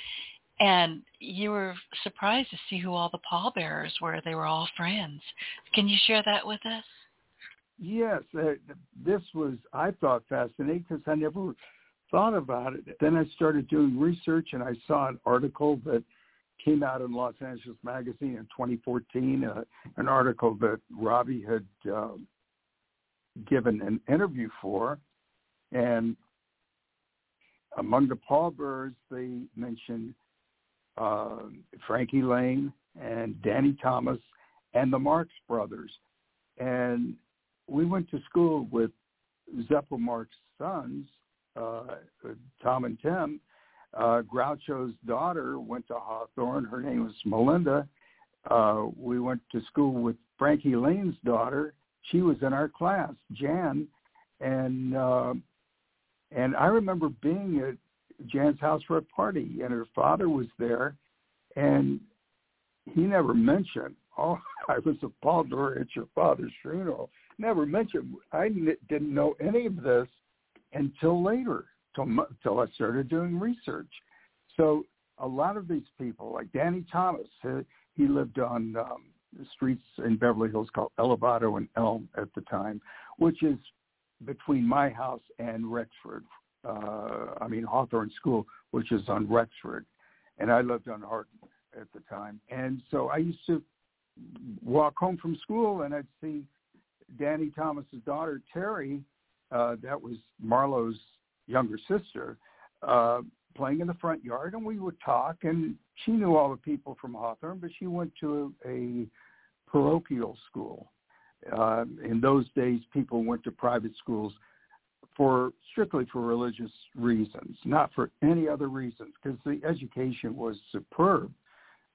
and you were surprised to see who all the pallbearers were. They were all friends. Can you share that with us? Yes. Uh, this was, I thought, fascinating because I never thought about it. Then I started doing research, and I saw an article that came out in Los Angeles Magazine in twenty fourteen, uh, an article that Robbie had uh, given an interview for. And among the pallbearers, they mentioned Uh, Frankie Lane and Danny Thomas and the Marx brothers. And we went to school with Zeppel Marx's sons, uh, Tom and Tim. Uh, Groucho's daughter went to Hawthorne. Her name was Melinda. Uh, we went to school with Frankie Lane's daughter. She was in our class, Jan. And, uh, and I remember being at Jan's house for a party, and her father was there, and he never mentioned all I was a palmer at your father's funeral. Never mentioned. I didn't know any of this until later, until I started doing research. So a lot of these people, like Danny Thomas, he lived on um, streets in Beverly Hills called Elevado and Elm at the time, which is between my house and Rexford. Uh, I mean, Hawthorne School, which is on Rexford. And I lived on Hardin at the time. And so I used to walk home from school, and I'd see Danny Thomas's daughter, Terry, uh, that was Marlo's younger sister, uh, playing in the front yard, and we would talk, and she knew all the people from Hawthorne, but she went to a, a parochial school. Uh, in those days, people went to private schools for strictly for religious reasons, not for any other reasons, because the education was superb,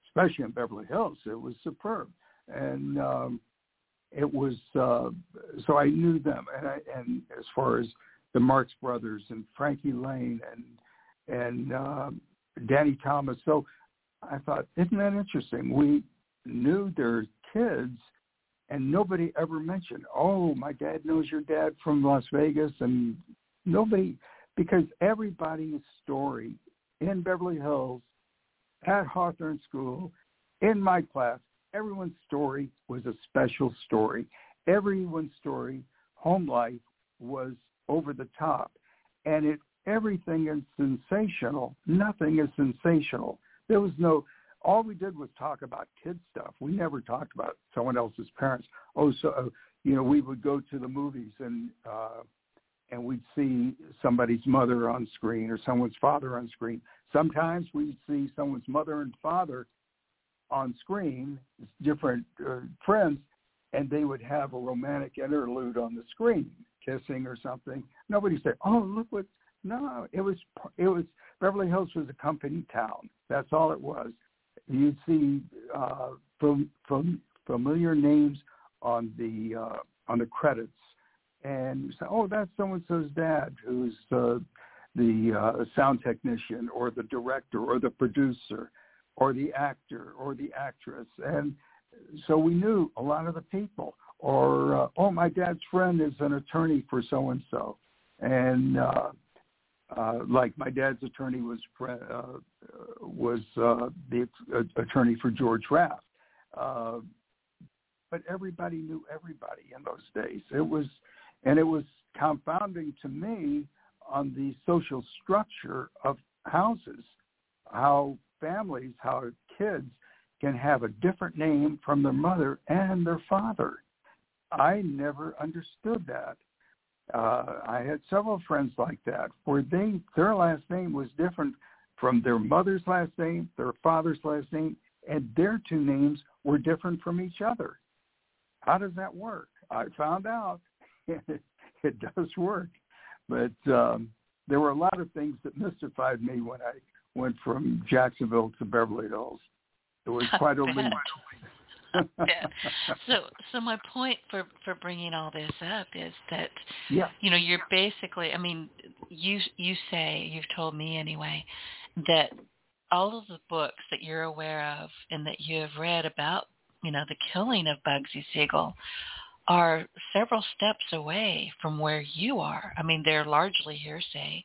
especially in Beverly Hills. It was superb. And um, it was, uh, so I knew them. And, I, and as far as the Marx Brothers and Frankie Lane and and uh, Danny Thomas. So I thought, isn't that interesting? We knew their kids, and nobody ever mentioned, oh, my dad knows your dad from Las Vegas. And nobody, because everybody's story in Beverly Hills, at Hawthorne School, in my class, everyone's story was a special story. Everyone's story, home life, was over the top. And it everything is sensational. Nothing is sensational. There was no, all we did was talk about kid stuff. We never talked about someone else's parents. Oh, so, uh, you know, we would go to the movies and uh, and we'd see somebody's mother on screen or someone's father on screen. Sometimes we'd see someone's mother and father on screen, different uh, friends, and they would have a romantic interlude on the screen, kissing or something. Nobody said, oh, look what, no, it was, it was, Beverly Hills was a company town. That's all it was. You'd see uh, from, from familiar names on the uh, on the credits, and you say, "Oh, that's so and so's dad, who's uh, the uh, sound technician, or the director, or the producer, or the actor, or the actress." And so we knew a lot of the people. Or, uh, "Oh, my dad's friend is an attorney for so and so," and uh, uh, like my dad's attorney was uh, was uh, the uh, attorney for George Raft. Uh, but everybody knew everybody in those days. It was, and it was confounding to me on the social structure of houses, how families, how kids can have a different name from their mother and their father. I never understood that. Uh, I had several friends like that, where they their last name was different from their mother's last name, their father's last name, and their two names were different from each other. How does that work? I found out it, it does work, but um, there were a lot of things that mystified me when I went from Jacksonville to Beverly Hills. It was quite a leap. Yeah. So, so my point for, for bringing all this up is that, yeah. you know, you're basically, I mean, you you say, you've told me anyway, that all of the books that you're aware of and that you have read about, you know, the killing of Bugsy Siegel are several steps away from where you are. I mean, they're largely hearsay.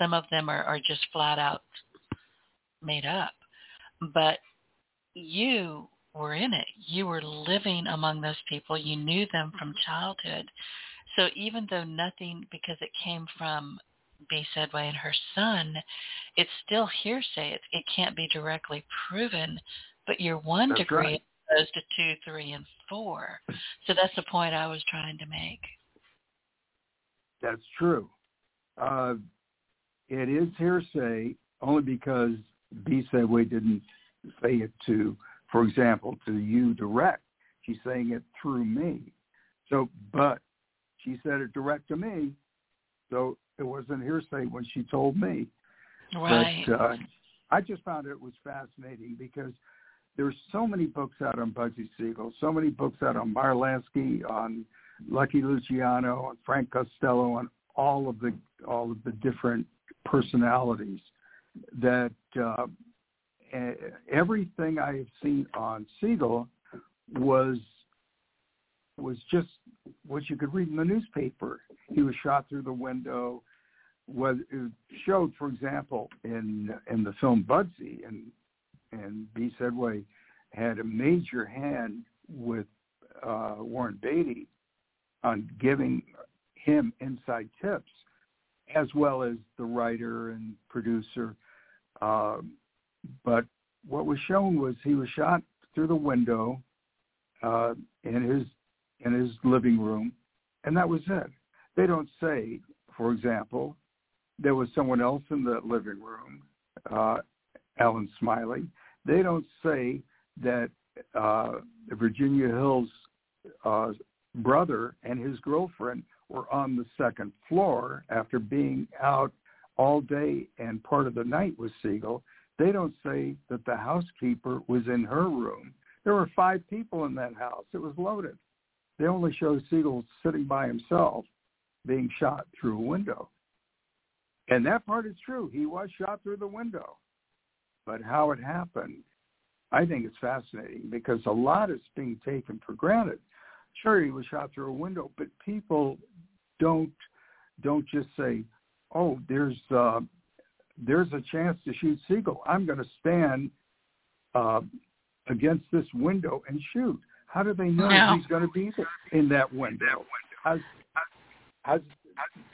Some of them are, are just flat out made up. But you were in it. You were living among those people. You knew them from childhood. So even though nothing, because it came from Bee Sedway and her son, it's still hearsay. It, it can't be directly proven, but you're one that's degree right. Opposed to two, three, and four. So that's the point I was trying to make. That's true. Uh, it is hearsay only because Bee Sedway didn't say it to, for example, to you direct. She's saying it through me. So, but she said it direct to me, so it wasn't hearsay when she told me. Right. But uh, I just found it was fascinating because there's so many books out on Bugsy Siegel, so many books out on Meyer Lansky, on Lucky Luciano, on Frank Costello, on all of the all of the different personalities that. Uh, Everything I have seen on Siegel was was just what you could read in the newspaper. He was shot through the window. Was it showed, for example, in in the film Bugsy, and and B. Sedway had a major hand with uh, Warren Beatty on giving him inside tips, as well as the writer and producer. Um, but what was shown was he was shot through the window uh, in his in his living room, and that was it. They don't say, for example, there was someone else in the living room, uh, Alan Smiley. They don't say that uh, Virginia Hill's uh, brother and his girlfriend were on the second floor after being out all day and part of the night with Siegel. They don't say that the housekeeper was in her room. There were five people in that house. It was loaded. They only show Siegel sitting by himself being shot through a window. And that part is true. He was shot through the window. But how it happened, I think it's fascinating because a lot is being taken for granted. Sure, he was shot through a window, but people don't don't just say, oh, there's uh, there's a chance to shoot Siegel. I'm going to stand uh, against this window and shoot. How do they know no. he's going to be in that window? How's, how's,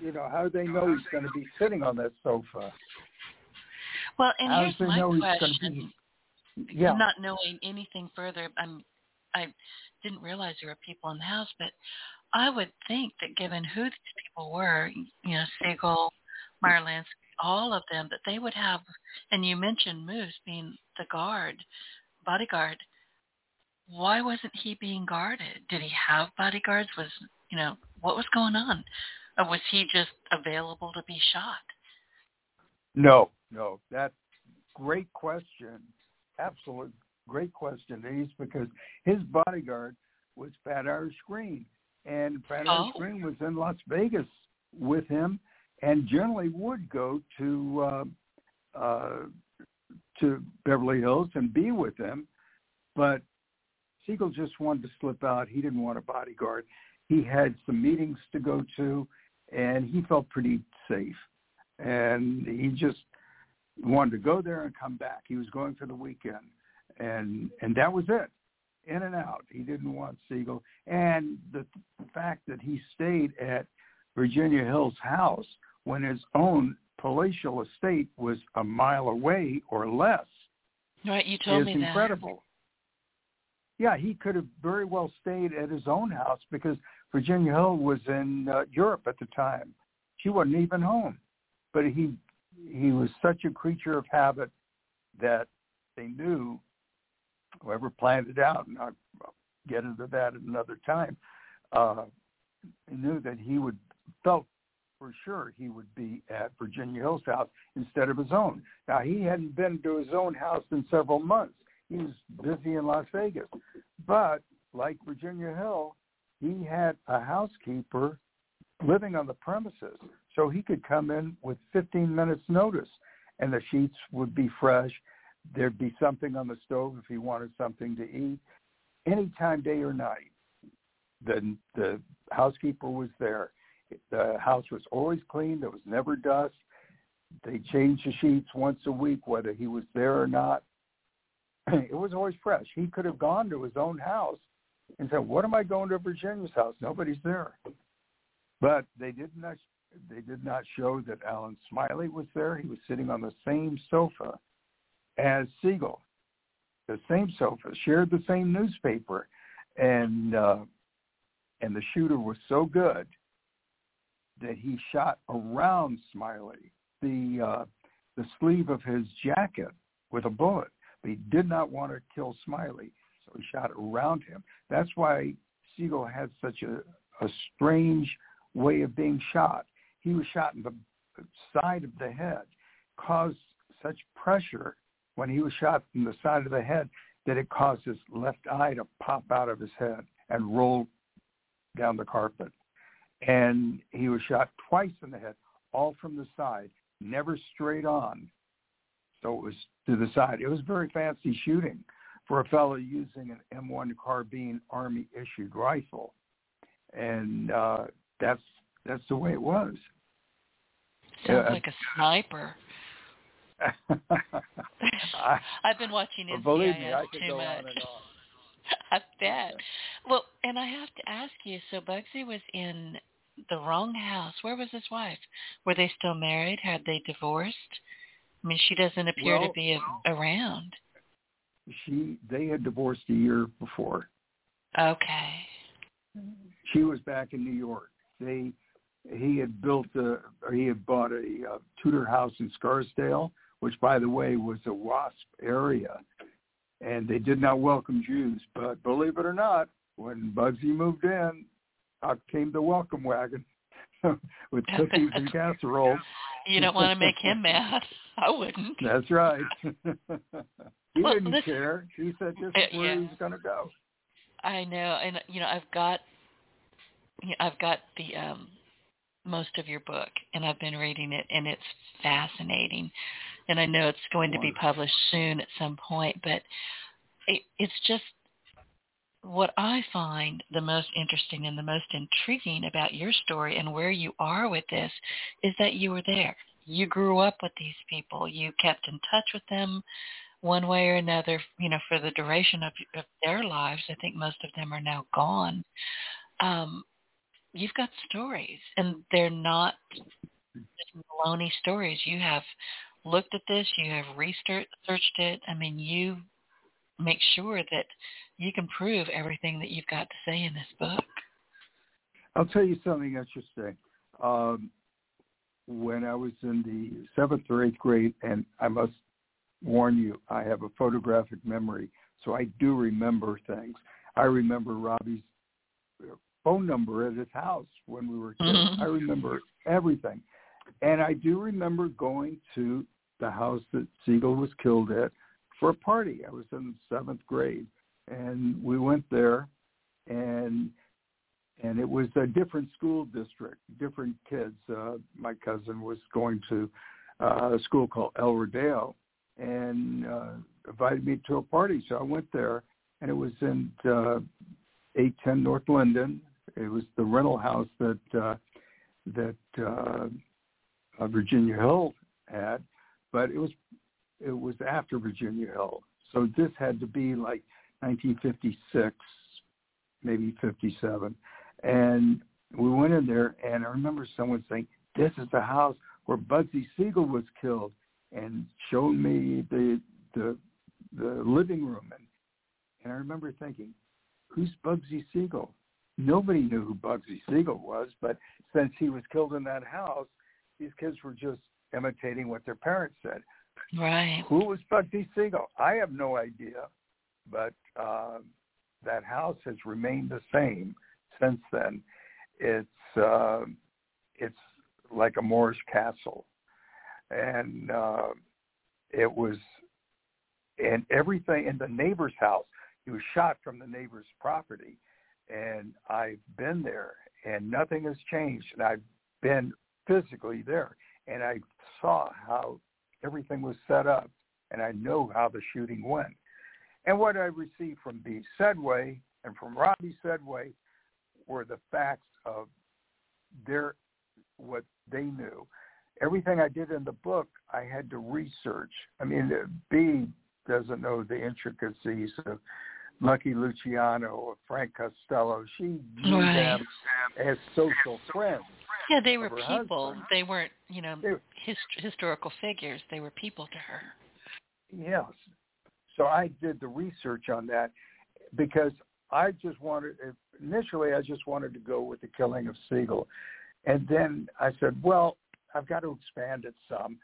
you know, how do they know he's going to be sitting on that sofa? Well, and here's my question. Be, yeah. Not knowing anything further, I'm, I didn't realize there were people in the house, but I would think that given who these people were, you know, Siegel, Meyer Lansky, all of them, that they would have, and you mentioned Moose being the guard, bodyguard. Why wasn't he being guarded? Did he have bodyguards? Was, you know, what was going on? Or was he just available to be shot? No. No, that's great question. Absolute great question, Denise, because his bodyguard was Pat Irish Green. And Pat oh. Irish Green was in Las Vegas with him and generally would go to uh, uh, to Beverly Hills and be with him. But Siegel just wanted to slip out. He didn't want a bodyguard. He had some meetings to go to, and he felt pretty safe. And he just wanted to go there and come back. He was going for the weekend, and and that was it, in and out. He didn't want Siegel. And the, the fact that he stayed at Virginia Hill's house when his own palatial estate was a mile away or less right, you told is me incredible. That. Yeah, he could have very well stayed at his own house because Virginia Hill was in uh, Europe at the time. She wasn't even home. But he He was such a creature of habit that they knew whoever planned it out, and I'll get into that at another time, uh, knew that he would, felt for sure he would be at Virginia Hill's house instead of his own. Now, he hadn't been to his own house in several months. He was busy in Las Vegas. But like Virginia Hill, he had a housekeeper living on the premises, so he could come in with fifteen minutes notice, and the sheets would be fresh. There'd be something on the stove if he wanted something to eat. Anytime, day or night, the, the housekeeper was there. The house was always clean. There was never dust. They changed the sheets once a week, whether he was there or not. It was always fresh. He could have gone to his own house and said, what am I going to Virginia's house? Nobody's there. But they did not, they did not show that Alan Smiley was there. He was sitting on the same sofa as Siegel, the same sofa, shared the same newspaper. And uh, and the shooter was so good that he shot around Smiley, the, uh, the sleeve of his jacket with a bullet. But he did not want to kill Smiley, so he shot around him. That's why Siegel had such a, a strange way of being shot. He was shot in the side of the head, caused such pressure when he was shot in the side of the head that it caused his left eye to pop out of his head and roll down the carpet. And he was shot twice in the head, all from the side, never straight on. So it was to the side. It was very fancy shooting, for a fellow using an M one carbine Army-issued rifle. And uh, that's that's the way it was. Sounds uh, like a sniper. I, I've been watching N C I S believe me, I could too go much. On and on. I bet. Well, and I have to ask you, so Bugsy was in the wrong house. Where was his wife? Were they still married? Had they divorced? I mean, she doesn't appear well, to be a, around. She, they had divorced a year before. Okay. She was back in New York. They, he had built a, or he had bought a, a Tudor house in Scarsdale, which, by the way, was a WASP area. And they did not welcome Jews. But believe it or not, when Bugsy moved in, out came the welcome wagon with cookies and casseroles. You don't want to make him mad. I wouldn't. That's right. He well, didn't this, care. He said this is where yeah. he's going to go. I know. And, you know, I've got I've got the um, most of your book, and I've been reading it, and it's fascinating. And I know it's going to be published soon at some point, but it, it's just what I find the most interesting and the most intriguing about your story and where you are with this is that you were there. You grew up with these people. You kept in touch with them one way or another, you know, for the duration of, of their lives. I think most of them are now gone. Um, you've got stories, and they're not just baloney stories. You have looked at this, you have researched it. I mean, you make sure that you can prove everything that you've got to say in this book. I'll tell you something interesting. Um, when I was in the seventh or eighth grade, and I must warn you, I have a photographic memory, so I do remember things. I remember Robbie's phone number at his house when we were kids. Mm-hmm. I remember everything. And I do remember going to the house that Siegel was killed at for a party. I was in seventh grade, and we went there, and and it was a different school district, different kids. Uh, my cousin was going to uh, a school called El Rodeo, and uh, invited me to a party. So I went there, and it was in uh, eight ten North Linden. It was the rental house that uh, that. Uh, Uh, Virginia Hill had, but it was it was after Virginia Hill, so this had to be like nineteen fifty-six, maybe fifty-seven, and we went in there, and I remember someone saying, "This is the house where Bugsy Siegel was killed," and showed me the the, the living room, and, and I remember thinking, "Who's Bugsy Siegel?" Nobody knew who Bugsy Siegel was, but since he was killed in that house, these kids were just imitating what their parents said. Right. Who was Bugsy Siegel? I have no idea, but uh, that house has remained the same since then. It's uh, it's like a Moorish castle, and uh, it was, and everything in the neighbor's house. He was shot from the neighbor's property, and I've been there, and nothing has changed, and I've been physically there, and I saw how everything was set up, and I know how the shooting went. And what I received from B. Sedway and from Robbie Sedway were the facts of their what they knew. Everything I did in the book, I had to research. I mean, B. doesn't know the intricacies of Lucky Luciano or Frank Costello. She viewed right. them as social friends. Yeah, they were people. Husband. They weren't, you know, were, hist- historical figures. They were people to her. Yes. So I did the research on that because I just wanted, initially I just wanted to go with the killing of Siegel. And then I said, well, I've got to expand it some.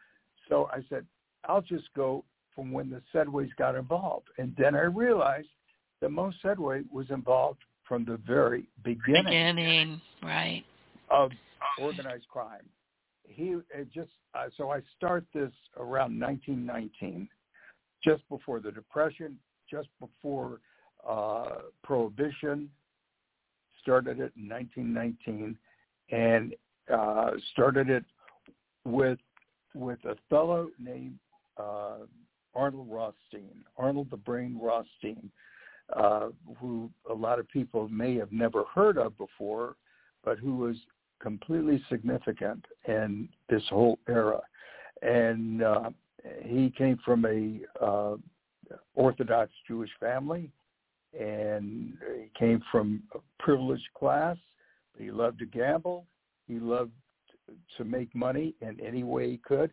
So I said, I'll just go from when the Sedways got involved. And then I realized that Moe Sedway was involved from the very beginning. Beginning, right. Of organized crime. He it just uh, so I start this around nineteen nineteen, just before the Depression, just before uh, Prohibition. Started it in nineteen nineteen, and uh, started it with with a fellow named uh, Arnold Rothstein, Arnold the Brain Rothstein, uh, who a lot of people may have never heard of before, but who was completely significant in this whole era. And uh, he came from a uh, Orthodox Jewish family, and he came from a privileged class. He loved to gamble. He loved to make money in any way he could.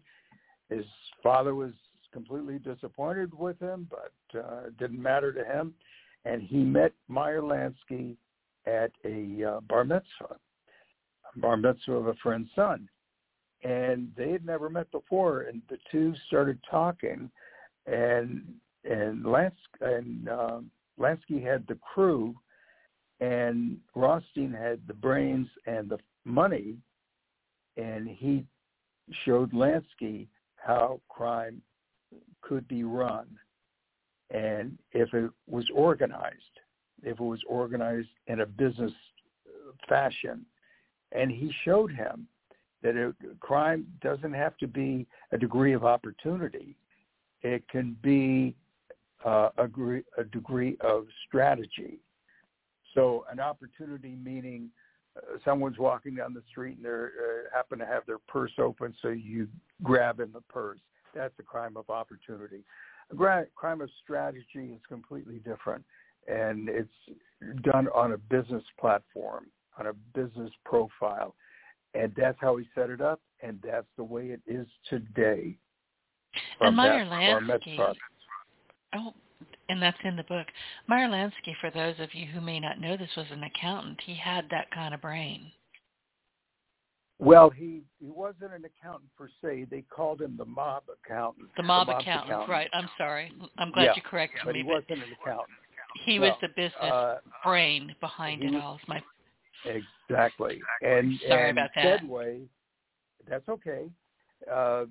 His father was completely disappointed with him, but uh, it didn't matter to him. And he met Meyer Lansky at a uh, bar mitzvah, a bar mitzvah of a friend's son. And they had never met before, and the two started talking. And and Lans- and uh, Lansky had the crew, and Rothstein had the brains and the money, and he showed Lansky how crime could be run, and if it was organized, if it was organized in a business fashion. And he showed him that it, crime doesn't have to be a degree of opportunity. It can be uh, a, degree, a degree of strategy. So an opportunity meaning uh, someone's walking down the street and they uh, happen to have their purse open, so you grab in the purse. That's a crime of opportunity. A gra- crime of strategy is completely different, and it's done on a business platform, on a business profile. And that's how he set it up, and that's the way it is today. And Meyer Lansky. Oh. And that's in the book. Meyer Lansky, for those of you who may not know this, was an accountant. He had that kind of brain. Well, he, he wasn't an accountant per se. They called him the mob accountant. The mob, the mob accountant, accountant, right. I'm sorry. I'm glad yeah, you corrected but me. He but he wasn't an accountant. He no. was the business uh, brain behind he, it all. My... Exactly. And, sorry and about that. Sedway, that's okay. Uh,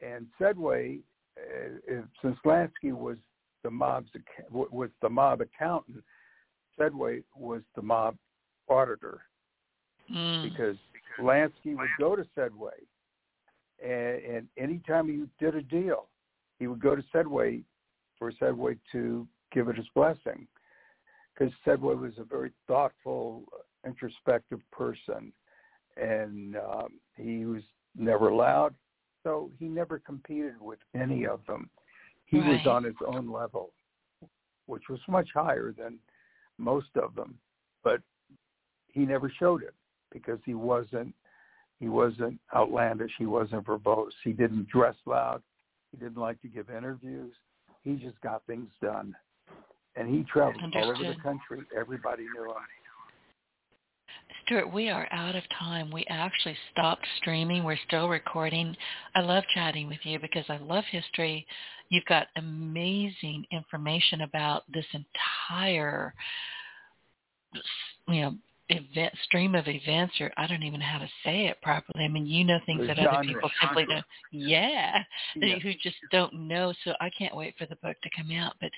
and Sedway, uh, since Lansky was the mob's was the mob accountant, Sedway was the mob auditor, mm. because Lansky would go to Sedway, and, and anytime he did a deal, he would go to Sedway for Sedway to give it his blessing, because Sedway was a very thoughtful, introspective person, and um, he was never loud, so he never competed with any of them. He right. was on his own level, which was much higher than most of them, but he never showed it because he wasn't he wasn't outlandish. He wasn't verbose. He didn't dress loud. He didn't like to give interviews. He just got things done, and he traveled Understood. all over the country. Everybody knew him. Stuart, we are out of time. We actually stopped streaming. We're still recording. I love chatting with you because I love history. You've got amazing information about this entire, you know, event, stream of events, or I don't even know how to say it properly. I mean, you know things the that genre. other people simply don't. Yeah, yeah, who just don't know. So I can't wait for the book to come out. But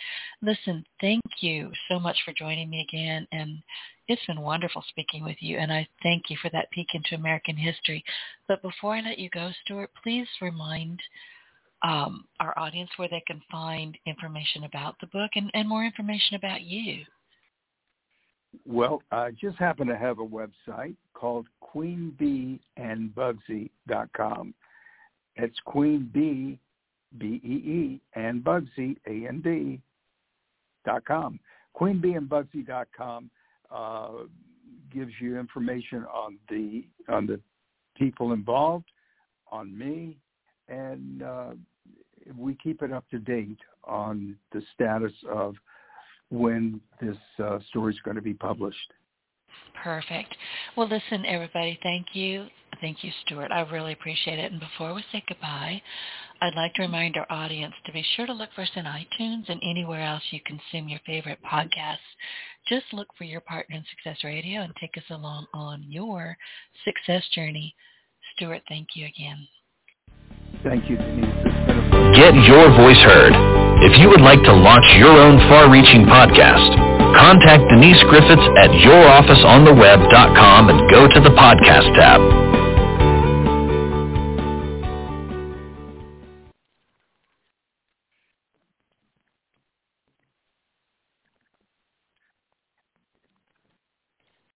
listen, thank you so much for joining me again, and it's been wonderful speaking with you, and I thank you for that peek into American history. But before I let you go, Stuart, please remind um, our audience where they can find information about the book and, and more information about you. Well, I just happen to have a website called queen bee and bugsy dot com. It's Queen Bee, B E E, and Bugsy, A N D, dot com. queen bee and bugsy dot com. Uh, gives you information on the on the people involved, on me, and uh, we keep it up to date on the status of when this uh, story is going to be published. Perfect. Well, listen, everybody, thank you. Thank you, Stuart. I really appreciate it. And before we say goodbye, I'd like to remind our audience to be sure to look for us in iTunes and anywhere else you consume your favorite podcasts. Just look for Your Partner in Success Radio and take us along on your success journey. Stuart, thank you again. Thank you, Denise. Get your voice heard. If you would like to launch your own far-reaching podcast, contact Denise Griffiths at your office on the web dot com and go to the podcast tab.